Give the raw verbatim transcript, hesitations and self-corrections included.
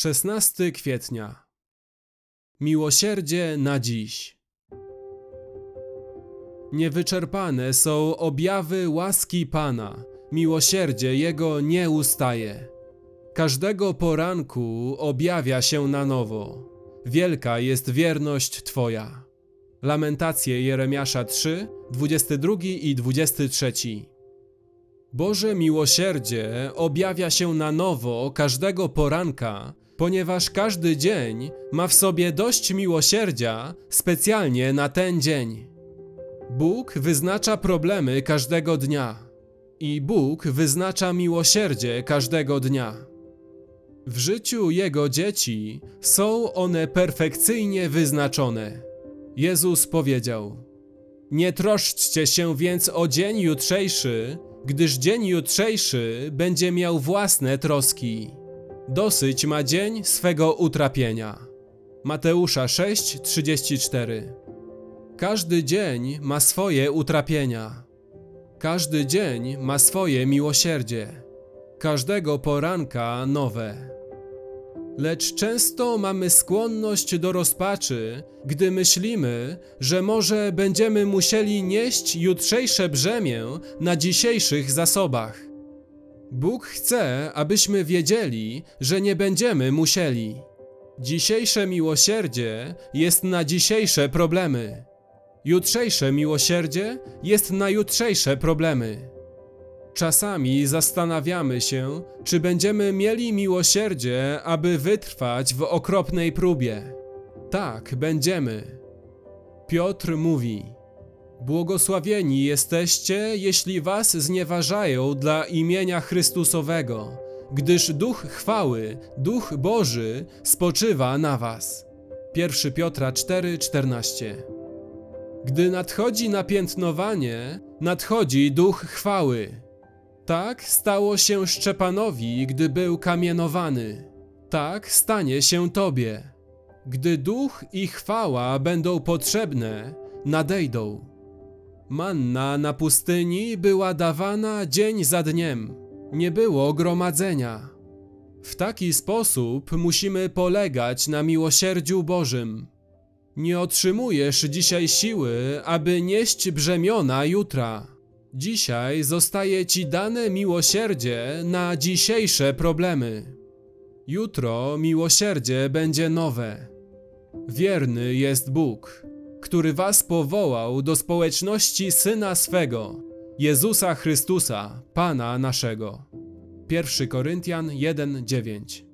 szesnastego kwietnia. Miłosierdzie na dziś. Niewyczerpane są objawy łaski Pana, miłosierdzie Jego nie ustaje. Każdego poranku objawia się na nowo. Wielka jest wierność Twoja. Lamentacje Jeremiasza trzy, dwudziesty drugi i dwudziesty trzeci. Boże miłosierdzie objawia się na nowo każdego poranka, ponieważ każdy dzień ma w sobie dość miłosierdzia specjalnie na ten dzień. Bóg wyznacza problemy każdego dnia i Bóg wyznacza miłosierdzie każdego dnia. W życiu Jego dzieci są one perfekcyjnie wyznaczone. Jezus powiedział: nie troszczcie się więc o dzień jutrzejszy, gdyż dzień jutrzejszy będzie miał własne troski. Dosyć ma dzień swego utrapienia. Mateusza sześć, trzydzieści cztery. Każdy dzień ma swoje utrapienia. Każdy dzień ma swoje miłosierdzie. Każdego poranka nowe. Lecz często mamy skłonność do rozpaczy, gdy myślimy, że może będziemy musieli nieść jutrzejsze brzemię na dzisiejszych zasobach. Bóg chce, abyśmy wiedzieli, że nie będziemy musieli. Dzisiejsze miłosierdzie jest na dzisiejsze problemy. Jutrzejsze miłosierdzie jest na jutrzejsze problemy. Czasami zastanawiamy się, czy będziemy mieli miłosierdzie, aby wytrwać w okropnej próbie. Tak, będziemy. Piotr mówi: błogosławieni jesteście, jeśli was znieważają dla imienia Chrystusowego, gdyż Duch chwały, Duch Boży spoczywa na was. pierwszy Piotra cztery, czternaście. Gdy nadchodzi napiętnowanie, nadchodzi Duch chwały. Tak stało się Szczepanowi, gdy był kamienowany. Tak stanie się Tobie. Gdy Duch i chwała będą potrzebne, nadejdą. Manna na pustyni była dawana dzień za dniem. Nie było gromadzenia. W taki sposób musimy polegać na miłosierdziu Bożym. Nie otrzymujesz dzisiaj siły, aby nieść brzemiona jutra. Dzisiaj zostaje Ci dane miłosierdzie na dzisiejsze problemy. Jutro miłosierdzie będzie nowe. Wierny jest Bóg, który was powołał do społeczności Syna swego, Jezusa Chrystusa, Pana naszego. pierwszy Koryntian jeden, dziewięć.